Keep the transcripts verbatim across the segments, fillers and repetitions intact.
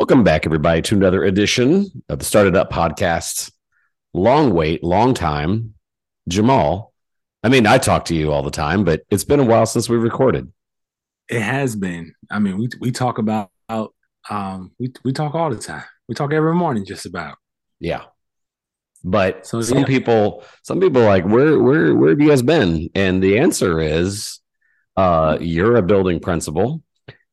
Welcome back, everybody, to another edition of the Started Up podcast. Long wait, long time. Jamal, I mean, I talk to you all the time, but it's been a while since we recorded. It has been. I mean, we we talk about, um, we we talk all the time. We talk every morning, just about. Yeah, but so, some yeah. people, some people are like, where where where have you guys been? And the answer is, uh, you're a building principal.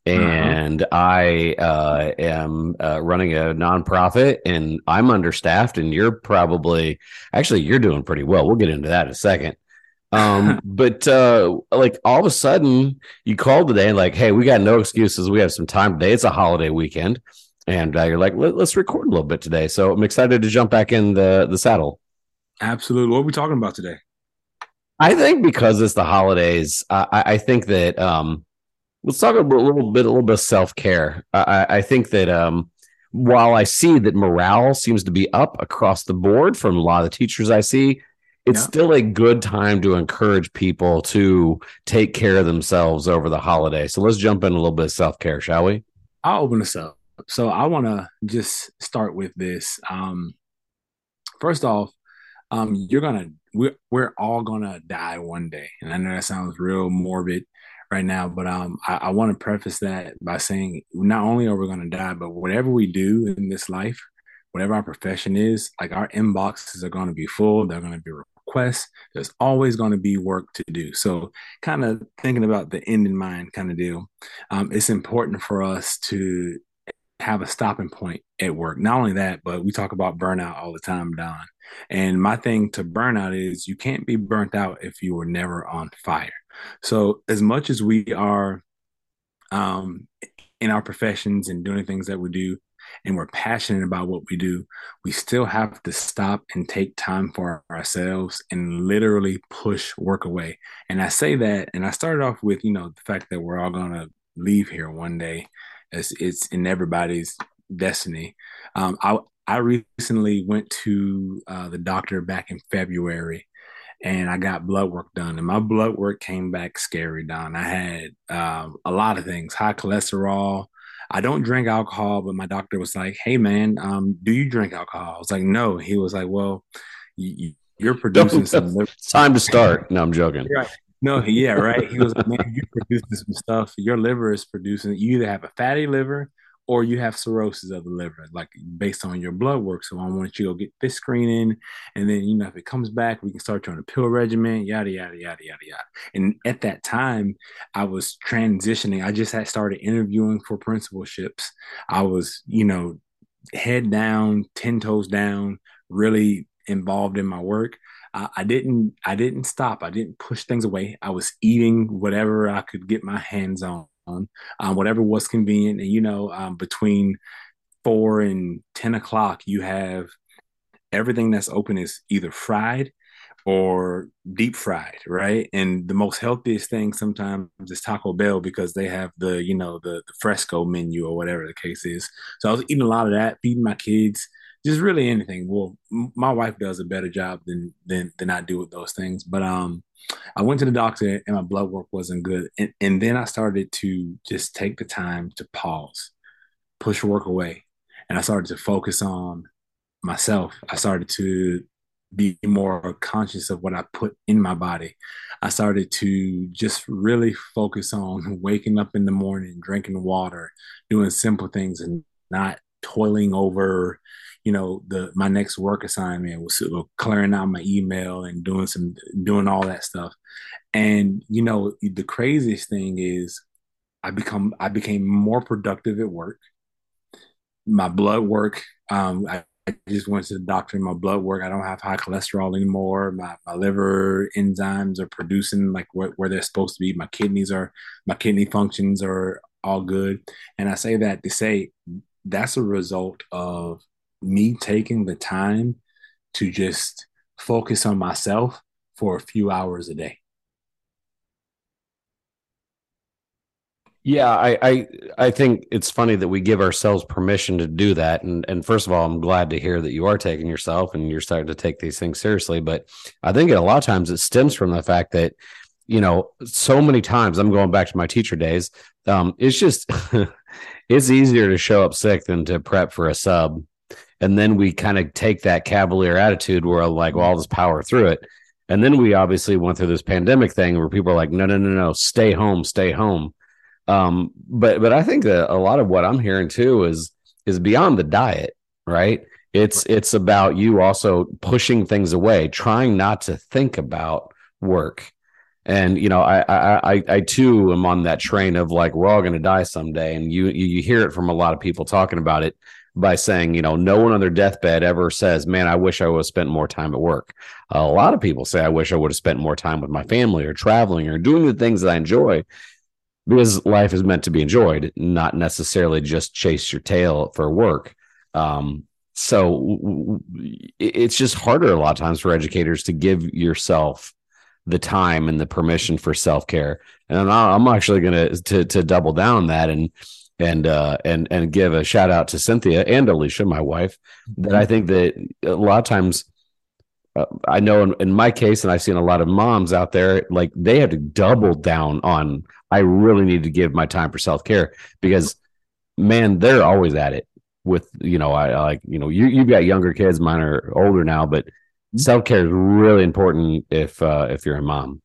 And uh-huh. I uh, am uh, running a nonprofit, and I'm understaffed, and you're probably actually you're doing pretty well. We'll get into that in a second. Um, but uh, like all of a sudden, you called today, like, "Hey, we got no excuses. We have some time today. It's a holiday weekend," and uh, you're like, Let, "Let's record a little bit today." So I'm excited to jump back in the the saddle. Absolutely. What are we talking about today? I think because it's the holidays, I, I think that. Um, Let's talk about a little bit, a little bit of self-care. I, I think that um, while I see that morale seems to be up across the board from a lot of the teachers I see, it's yeah. still a good time to encourage people to take care of themselves over the holiday. So let's jump in a little bit of self-care, shall we? I'll open this up. So I want to just start with this. Um, first off, um, you're gonna we're we're all gonna die one day, and I know that sounds real morbid right now, but um, I, I want to preface that by saying not only are we going to die, but whatever we do in this life, whatever our profession is, like our inboxes are going to be full. They're going to be requests. There's always going to be work to do. So kind of thinking about the end in mind kind of deal, um, it's important for us to have a stopping point at work. Not only that, but we talk about burnout all the time, Don. And my thing to burnout is you can't be burnt out if you were never on fire. So as much as we are um, in our professions and doing things that we do, and we're passionate about what we do, we still have to stop and take time for ourselves and literally push work away. And I say that, and I started off with, you know, the fact that we're all going to leave here one day. It's, it's in everybody's destiny. Um, I, I recently went to uh, the doctor back in February. And I got blood work done, and my blood work came back scary, Don. I had uh, a lot of things, high cholesterol. I don't drink alcohol, but my doctor was like, "Hey, man, um, do you drink alcohol?" I was like, "No." He was like, "Well, you, you're producing some. It's time to start." No, I'm joking. Right. No, yeah, right. He was like, "Man, you're producing some stuff. Your liver is producing. You either have a fatty liver or you have cirrhosis of the liver, like based on your blood work. So I want you to go get this screening. And then, you know, if it comes back, we can start you on a pill regimen, yada, yada, yada, yada, yada." And at that time, I was transitioning. I just had started interviewing for principalships. I was, you know, head down, ten toes down, really involved in my work. I, I didn't, I didn't stop. I didn't push things away. I was eating whatever I could get my hands on. On, um, whatever was convenient. And, you know, um, between four and ten o'clock, you have everything that's open is either fried or deep fried, right? And the most healthiest thing sometimes is Taco Bell, because they have the, you know, the, the fresco menu or whatever the case is. So I was eating a lot of that, feeding my kids, just really anything. Well, m- my wife does a better job than than than I do with those things. But um, I went to the doctor and my blood work wasn't good. And, and then I started to just take the time to pause, push work away. And I started to focus on myself. I started to be more conscious of what I put in my body. I started to just really focus on waking up in the morning, drinking water, doing simple things, and not toiling over, you know, the my next work assignment, was clearing out my email and doing some doing all that stuff. And, you know, the craziest thing is I become I became more productive at work. My blood work, um, I, I just went to the doctor and my blood work, I don't have high cholesterol anymore. My, my liver enzymes are producing like where, where they're supposed to be. My kidneys are my kidney functions are all good. And I say that to say that's a result of me taking the time to just focus on myself for a few hours a day. Yeah, I, I I think it's funny that we give ourselves permission to do that. And and first of all, I'm glad to hear that you are taking yourself and you're starting to take these things seriously. But I think a lot of times it stems from the fact that, you know, so many times I'm going back to my teacher days. Um, it's just it's easier to show up sick than to prep for a sub. And then we kind of take that cavalier attitude where I'm like, well, I'll just power through it. And then we obviously went through this pandemic thing where people are like, no, no, no, no, stay home, stay home. Um, but but I think that a lot of what I'm hearing too is is beyond the diet, right? It's it's about you also pushing things away, trying not to think about work. And you know, I I I, I too am on that train of like, we're all going to die someday, and you you hear it from a lot of people talking about it. By saying, you know, no one on their deathbed ever says, man, I wish I would have spent more time at work. A lot of people say, I wish I would have spent more time with my family or traveling or doing the things that I enjoy, because life is meant to be enjoyed, not necessarily just chase your tail for work. Um, so it's just harder a lot of times for educators to give yourself the time and the permission for self-care. And I'm actually going to to double down on that and And uh, and and give a shout out to Cynthia and Alicia, my wife, that I think that a lot of times, uh, I know in, in my case, and I've seen a lot of moms out there, like they have to double down on, I really need to give my time for self-care, because, man, they're always at it with, you know, I like, you know, you, you've got younger kids, mine are older now, but self-care is really important if uh, if you're a mom.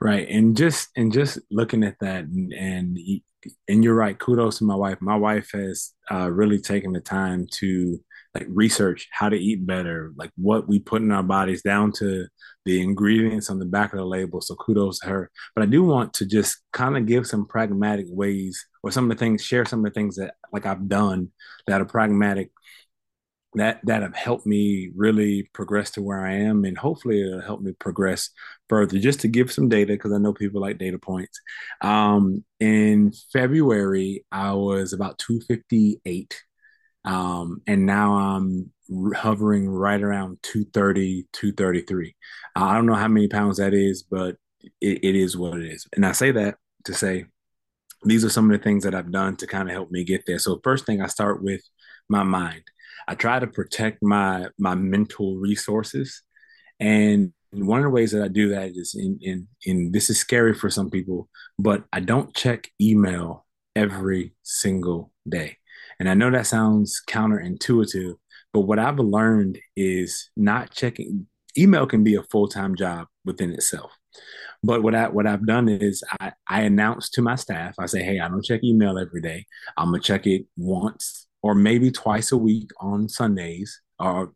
Right. And just and just looking at that and, and he, And you're right. Kudos to my wife. My wife has uh, really taken the time to like research how to eat better, like what we put in our bodies, down to the ingredients on the back of the label. So kudos to her. But I do want to just kind of give some pragmatic ways, or some of the things, share some of the things that like I've done that are pragmatic, that that have helped me really progress to where I am. And hopefully it'll help me progress further, just to give some data, because I know people like data points. Um, in February, I was about two fifty-eight. Um, and now I'm hovering right around two thirty, two thirty-three. Uh, I don't know how many pounds that is, but it, it is what it is. And I say that to say, these are some of the things that I've done to kind of help me get there. So first thing, I start with my mind. I try to protect my my mental resources. And one of the ways that I do that is in, in, in this is scary for some people, but I don't check email every single day. And I know that sounds counterintuitive, but what I've learned is not checking. Email can be a full-time job within itself. But what I what I've done is I, I announce to my staff, I say, hey, I don't check email every day. I'm going to check it once or maybe twice a week on Sundays, or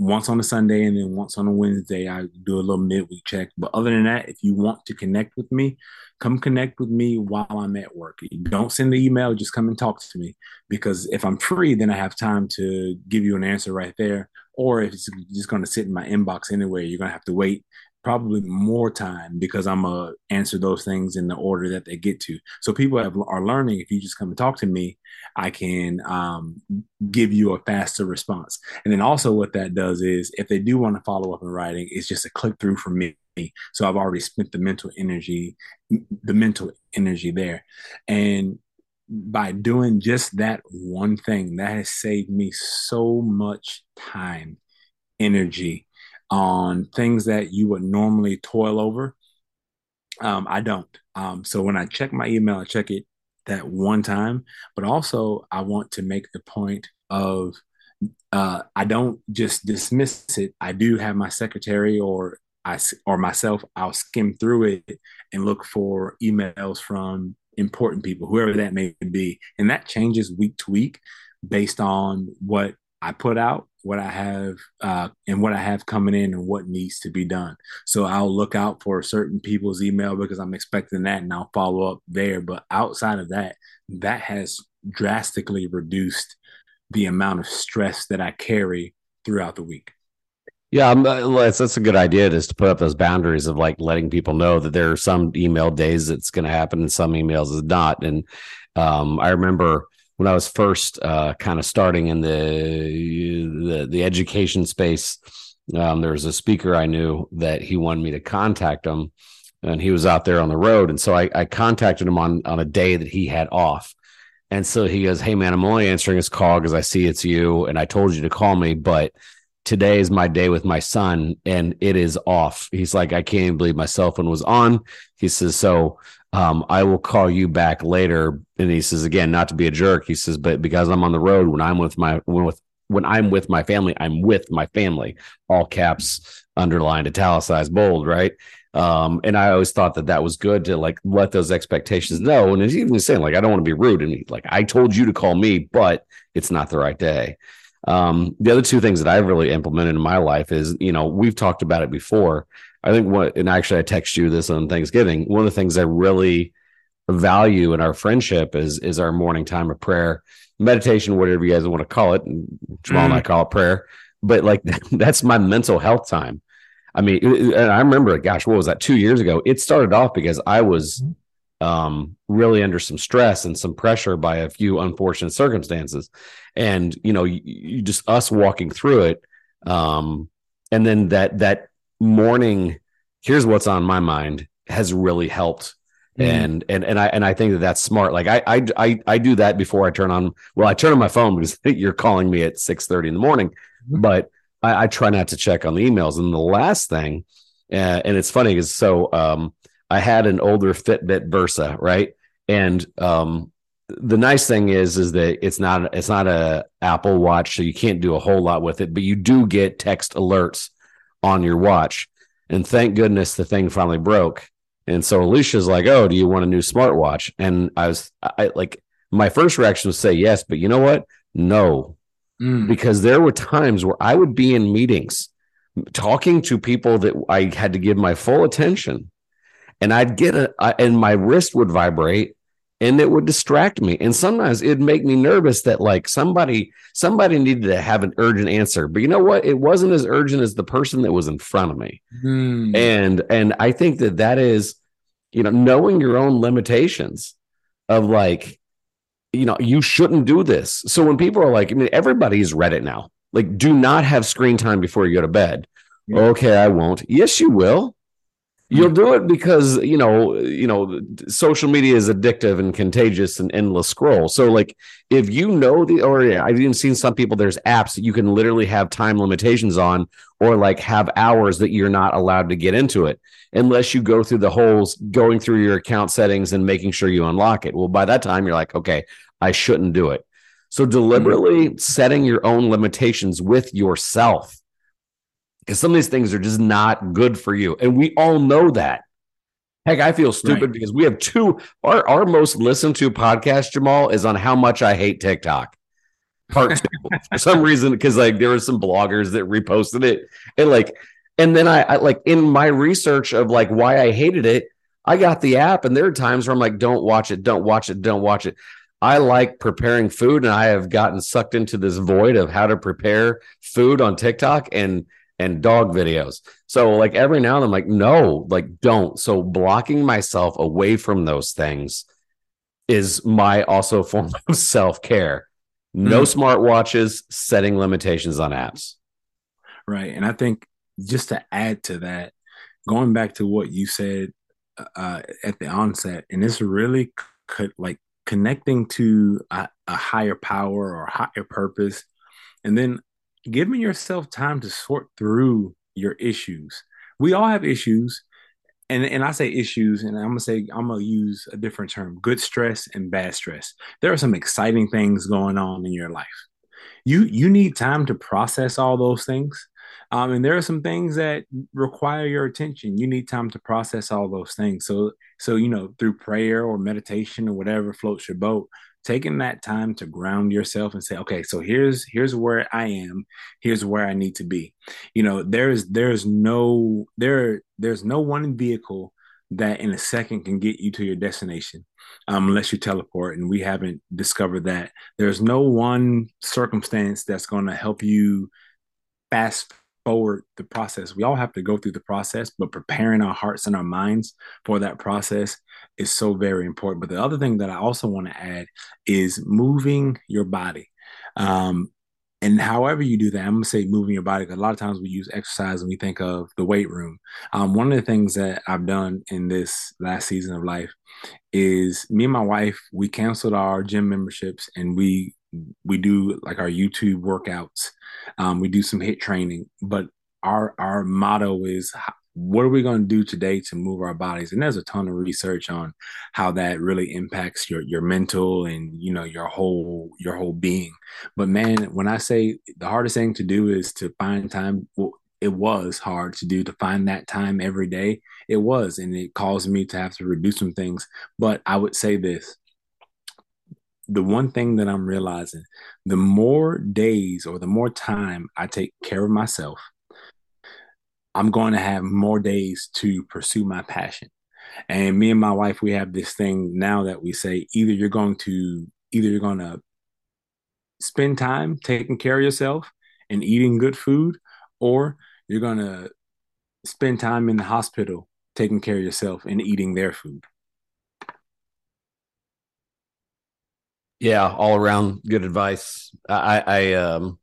once on a Sunday and then once on a Wednesday, I do a little midweek check. But other than that, if you want to connect with me, come connect with me while I'm at work. Don't send the email, just come and talk to me, because if I'm free, then I have time to give you an answer right there. Or if it's just going to sit in my inbox anyway, you're going to have to wait probably more time, because I'm going to answer those things in the order that they get to. So people have, are learning, if you just come and talk to me, I can um, give you a faster response. And then also what that does is if they do want to follow up in writing, it's just a click through for me. So I've already spent the mental energy, the mental energy there. And by doing just that one thing, that has saved me so much time, energy, on things that you would normally toil over. Um, I don't. Um, so when I check my email, I check it that one time, but also I want to make the point of, uh, I don't just dismiss it. I do have my secretary or I, or myself, I'll skim through it and look for emails from important people, whoever that may be. And that changes week to week based on what I put out, what I have uh, and what I have coming in and what needs to be done. So I'll look out for certain people's email because I'm expecting that, and I'll follow up there. But outside of that, that has drastically reduced the amount of stress that I carry throughout the week. Yeah, that's, that's a good idea, is to put up those boundaries of like letting people know that there are some email days that's going to happen and some emails is not. And um, I remember when I was first uh, kind of starting in the the, the education space, um, there was a speaker I knew that he wanted me to contact him, and he was out there on the road. And so I, I contacted him on, on a day that he had off. And so he goes, hey, man, I'm only answering this call because I see it's you, and I told you to call me, but today is my day with my son and it is off. He's like, I can't even believe my cell phone was on. He says, so um, I will call you back later. And he says, again, not to be a jerk. He says, but because I'm on the road, when I'm with my, when with, when I'm with my family, I'm with my family, all caps, underlined, italicized, bold. Right. Um, and I always thought that that was good to like, let those expectations know. And he's even saying like, I don't want to be rude. And he, like, I told you to call me, but it's not the right day. Um, the other two things that I've really implemented in my life is, you know, we've talked about it before. I think what, and actually I text you this on Thanksgiving. One of the things I really value in our friendship is, is our morning time of prayer, meditation, whatever you guys want to call it. And Jamal and I call it prayer, but like, that's my mental health time. I mean, and I remember, gosh, what was that? Two years ago, it started off because I was um, really under some stress and some pressure by a few unfortunate circumstances. And, you know, you, you just us walking through it. Um, and then that, that morning, here's what's on my mind has really helped. Mm. And, and, and I, and I think that that's smart. Like I, I, I, I do that before I turn on, well, I turn on my phone because you're calling me at six thirty in the morning, but I, I try not to check on the emails. And the last thing, uh, and it's funny because so um, I had an older Fitbit Versa, right? And um, the nice thing is, is that it's not it's not a Apple Watch, so you can't do a whole lot with it, but you do get text alerts on your watch. And thank goodness the thing finally broke. And so Alicia's like, "Oh, do you want a new smartwatch?" And I was I, like, my first reaction was say yes, but you know what? No. Mm. Because there were times where I would be in meetings talking to people that I had to give my full attention, and I'd get a, I, and my wrist would vibrate and it would distract me. And sometimes it'd make me nervous that like somebody, somebody needed to have an urgent answer, but you know what? It wasn't as urgent as the person that was in front of me. Mm. And, and I think that that is, you know, knowing your own limitations of like, you know, you shouldn't do this. So when people are like, I mean, everybody's read it now. Like, do not have screen time before you go to bed. Yeah. Okay, I won't. Yes, you will. You'll do it because, you know, you know, social media is addictive and contagious and endless scroll. So like if you know the, or yeah, I've even seen some people, there's apps that you can literally have time limitations on, or like have hours that you're not allowed to get into it unless you go through the holes, going through your account settings and making sure you unlock it. Well, by that time you're like, okay, I shouldn't do it. So deliberately setting your own limitations with yourself. Because some of these things are just not good for you. And we all know that. Heck, I feel stupid right. because we have two, our, our most listened to podcast, Jamal, is on how much I hate TikTok. Part two. For some reason, because like there were some bloggers that reposted it. And like, and then I, I like in my research of like why I hated it, I got the app and there are times where I'm like, don't watch it, don't watch it, don't watch it. I like preparing food and I have gotten sucked into this void of how to prepare food on TikTok and and dog videos. So like every now and then I'm like, no, like don't. So blocking myself away from those things is my also form of self-care. No mm-hmm. smartwatches, setting limitations on apps. Right. And I think just to add to that, going back to what you said uh, at the onset, and it's really co- like connecting to a, a higher power or higher purpose. And then giving yourself time to sort through your issues. We all have issues. And, and I say issues, and I'm going to say, I'm going to use a different term, good stress and bad stress. There are some exciting things going on in your life. You, you need time to process all those things. Um, and there are some things that require your attention. You need time to process all those things. So, so, you know, through prayer or meditation or whatever floats your boat, taking that time to ground yourself and say, okay, so here's, here's where I am. Here's where I need to be. You know, there's, there's no, there, there's no one vehicle that in a second can get you to your destination um, unless you teleport. And we haven't discovered that. There's no one circumstance that's going to help you fast forward the process. We all have to go through the process, but preparing our hearts and our minds for that process is so very important. But the other thing that I also want to add is moving your body. Um, and however you do that, I'm going to say moving your body, because a lot of times we use exercise and we think of the weight room. Um, one of the things that I've done in this last season of life is me and my wife, we canceled our gym memberships and we we do like our YouTube workouts. Um, we do some HIIT training, but our, our motto is, what are we going to do today to move our bodies? And there's a ton of research on how that really impacts your, your mental and, you know, your whole, your whole being. But man, when I say the hardest thing to do is to find time, well, it was hard to do, to find that time every day. It was, and it caused me to have to reduce some things. But I would say this, the one thing that I'm realizing, the more days or the more time I take care of myself, I'm going to have more days to pursue my passion. And me and my wife, we have this thing now that we say, either you're going to, either you're going to spend time taking care of yourself and eating good food, or you're going to spend time in the hospital taking care of yourself and eating their food. Yeah. All around good advice. I, I, um,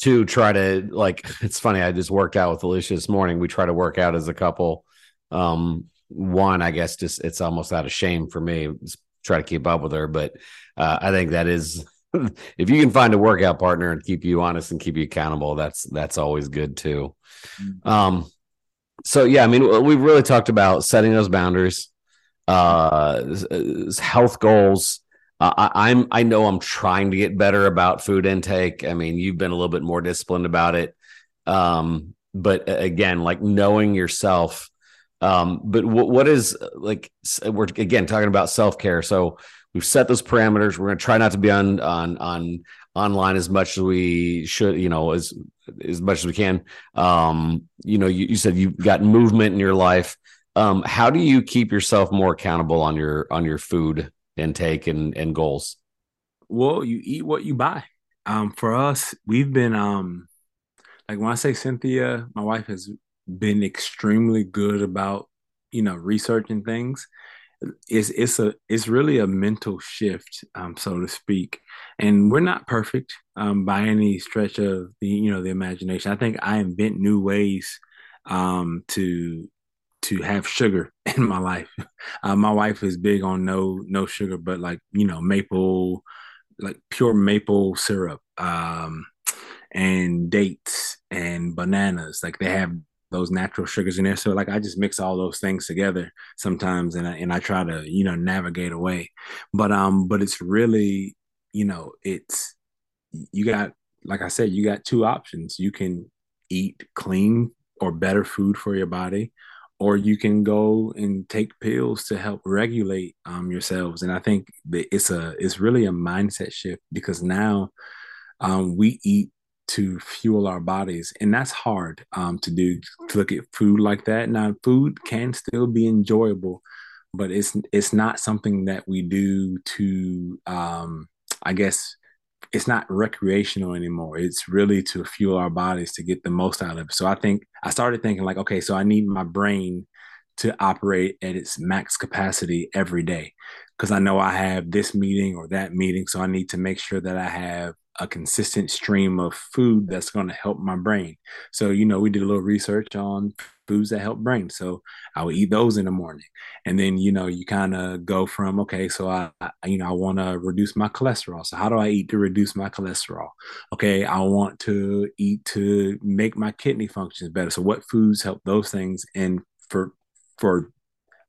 to try to, like, it's funny. I just worked out with Alicia this morning. We try to work out as a couple. Um, one, I guess, just it's almost out of shame for me. Just try to keep up with her, but uh, I think that is if you can find a workout partner and keep you honest and keep you accountable, that's that's always good too. Mm-hmm. Um, so yeah, I mean, we've really talked about setting those boundaries, uh, health goals. Uh, I, I'm, I know I'm trying to get better about food intake. I mean, you've been a little bit more disciplined about it. Um, but again, like knowing yourself, um, but w- what is like, we're again, talking about self-care. So we've set those parameters. We're going to try not to be on, on, on online as much as we should, you know, as, as much as we can. Um, you know, you, you said you've got movement in your life. Um, how do you keep yourself more accountable on your, on your food intake and, and goals? Well, you eat what you buy. Um, for us, we've been, um, like when I say Cynthia, my wife has been extremely good about, you know, researching things. It's, it's a, it's really a mental shift, um, so to speak. And we're not perfect, um, by any stretch of the, you know, the imagination. I think I invent new ways, um, to, to have sugar in my life. Uh, my wife is big on no, no sugar, but like, you know, maple, like pure maple syrup, um, and dates and bananas. Like they have those natural sugars in there. So like, I just mix all those things together sometimes. And I, and I try to, you know, navigate away, but, um, but it's really, you know, it's, you got, like I said, you got two options. You can eat clean or better food for your body, or you can go and take pills to help regulate um, yourselves. And I think that it's a, it's really a mindset shift, because now um, we eat to fuel our bodies, and that's hard um, to do, to look at food like that. Now food can still be enjoyable, but it's, it's not something that we do to, um, I guess, it's not recreational anymore. It's really to fuel our bodies to get the most out of it. So I think I started thinking like, okay, so I need my brain to operate at its max capacity every day, because I know I have this meeting or that meeting. So I need to make sure that I have a consistent stream of food that's going to help my brain. So, you know, we did a little research on foods that help brain. So I would eat those in the morning. And then, you know, you kind of go from, okay, so I, I you know, I want to reduce my cholesterol. So how do I eat to reduce my cholesterol? Okay, I want to eat to make my kidney functions better. So what foods help those things? And for, for,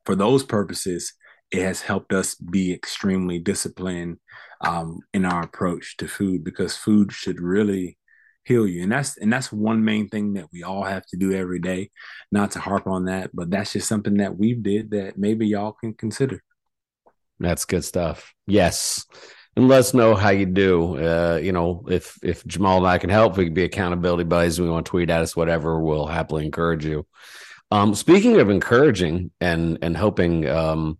for those purposes, it has helped us be extremely disciplined um, in our approach to food, because food should really heal you. And that's, and that's one main thing that we all have to do every day, not to harp on that, but that's just something that we did that maybe y'all can consider. That's good stuff. Yes. And let us know how you do. Uh, you know, if, if Jamal and I can help, we can be accountability buddies. We want to tweet at us, whatever, we'll happily encourage you. Um, speaking of encouraging and, and hoping, um,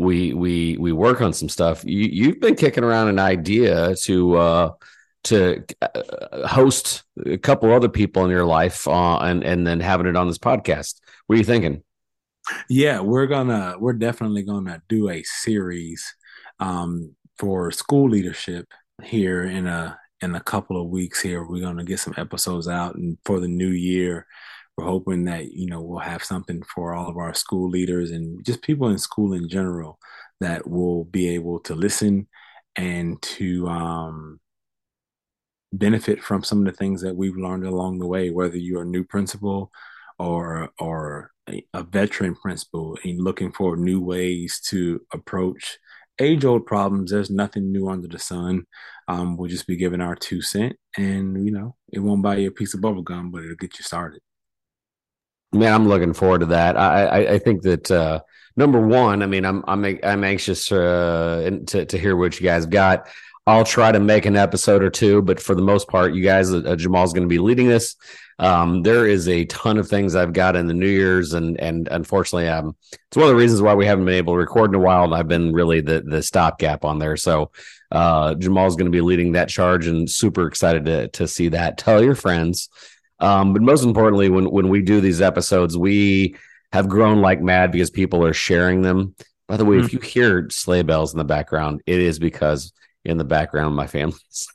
we we we work on some stuff. You, you've been kicking around an idea to uh, to host a couple other people in your life, uh, and and then having it on this podcast. What are you thinking? Yeah, we're gonna we're definitely gonna do a series um, for school leadership here in a in a couple of weeks. Here we're gonna get some episodes out, and for the new year, we're hoping that, you know, we'll have something for all of our school leaders and just people in school in general that will be able to listen and to um, benefit from some of the things that we've learned along the way, whether you're a new principal or or a, a veteran principal and looking for new ways to approach age-old problems. There's nothing new under the sun. Um, we'll just be giving our two cent, and you know, it won't buy you a piece of bubble gum, but it'll get you started. Man, I'm looking forward to that. I I, I think that uh, number one, I mean, I'm I'm I'm anxious uh, to to hear what you guys got. I'll try to make an episode or two, but for the most part, you guys, uh, Jamal's going to be leading this. Um, there is a ton of things I've got in the New Year's, and and unfortunately, um, it's one of the reasons why we haven't been able to record in a while. And I've been really the the stopgap on there. So uh, Jamal's going to be leading that charge, and super excited to to see that. Tell your friends. Um, but most importantly, when when we do these episodes, we have grown like mad because people are sharing them. By the way, mm-hmm. if you hear sleigh bells in the background, it is because in the background my family's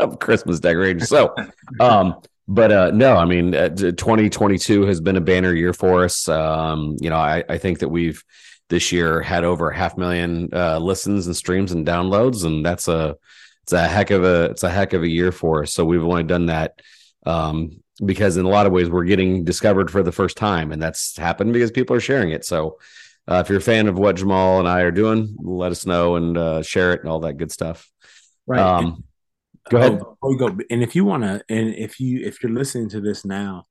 of Christmas decorations. So, um, but uh, no, I mean, uh, twenty twenty-two has been a banner year for us. Um, you know, I, I think that we've this year had over half a million uh, listens and streams and downloads, and that's a it's a heck of a it's a heck of a year for us. So we've only done that. Um, Because in a lot of ways, we're getting discovered for the first time, and that's happened because people are sharing it. So uh, if you're a fan of what Jamal and I are doing, let us know and uh, share it and all that good stuff. Right. Um, and, go ahead. Oh, oh, go. And if you want to, and if you if you're listening to this now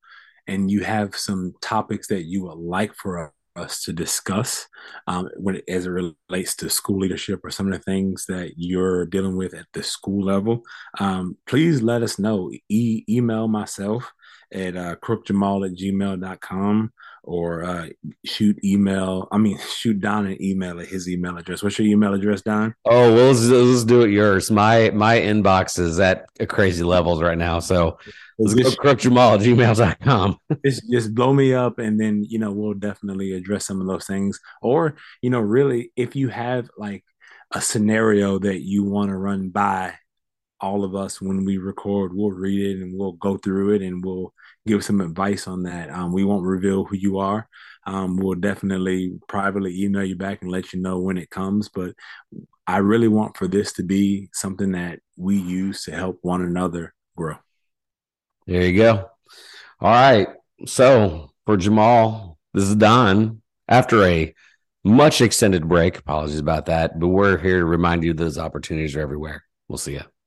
and you have some topics that you would like for us to discuss um, when, as it relates to school leadership or some of the things that you're dealing with at the school level, um, please let us know. E- email myself at uh, crook jamal at gmail dot com, or uh, shoot email. I mean, shoot Don an email at his email address. What's your email address, Don? Oh, well, let's, let's do it yours. My my inbox is at crazy levels right now. So let's go crook jamal at gmail dot com. Just, just blow me up, and then, you know, we'll definitely address some of those things. Or, you know, really, if you have like a scenario that you want to run by all of us when we record, we'll read it and we'll go through it and we'll give some advice on that. Um, we won't reveal who you are. Um, we'll definitely privately email you back and let you know when it comes. But I really want for this to be something that we use to help one another grow. There you go. All right. So for Jamal, this is Don. After a much extended break, apologies about that, but we're here to remind you those opportunities are everywhere. We'll see you.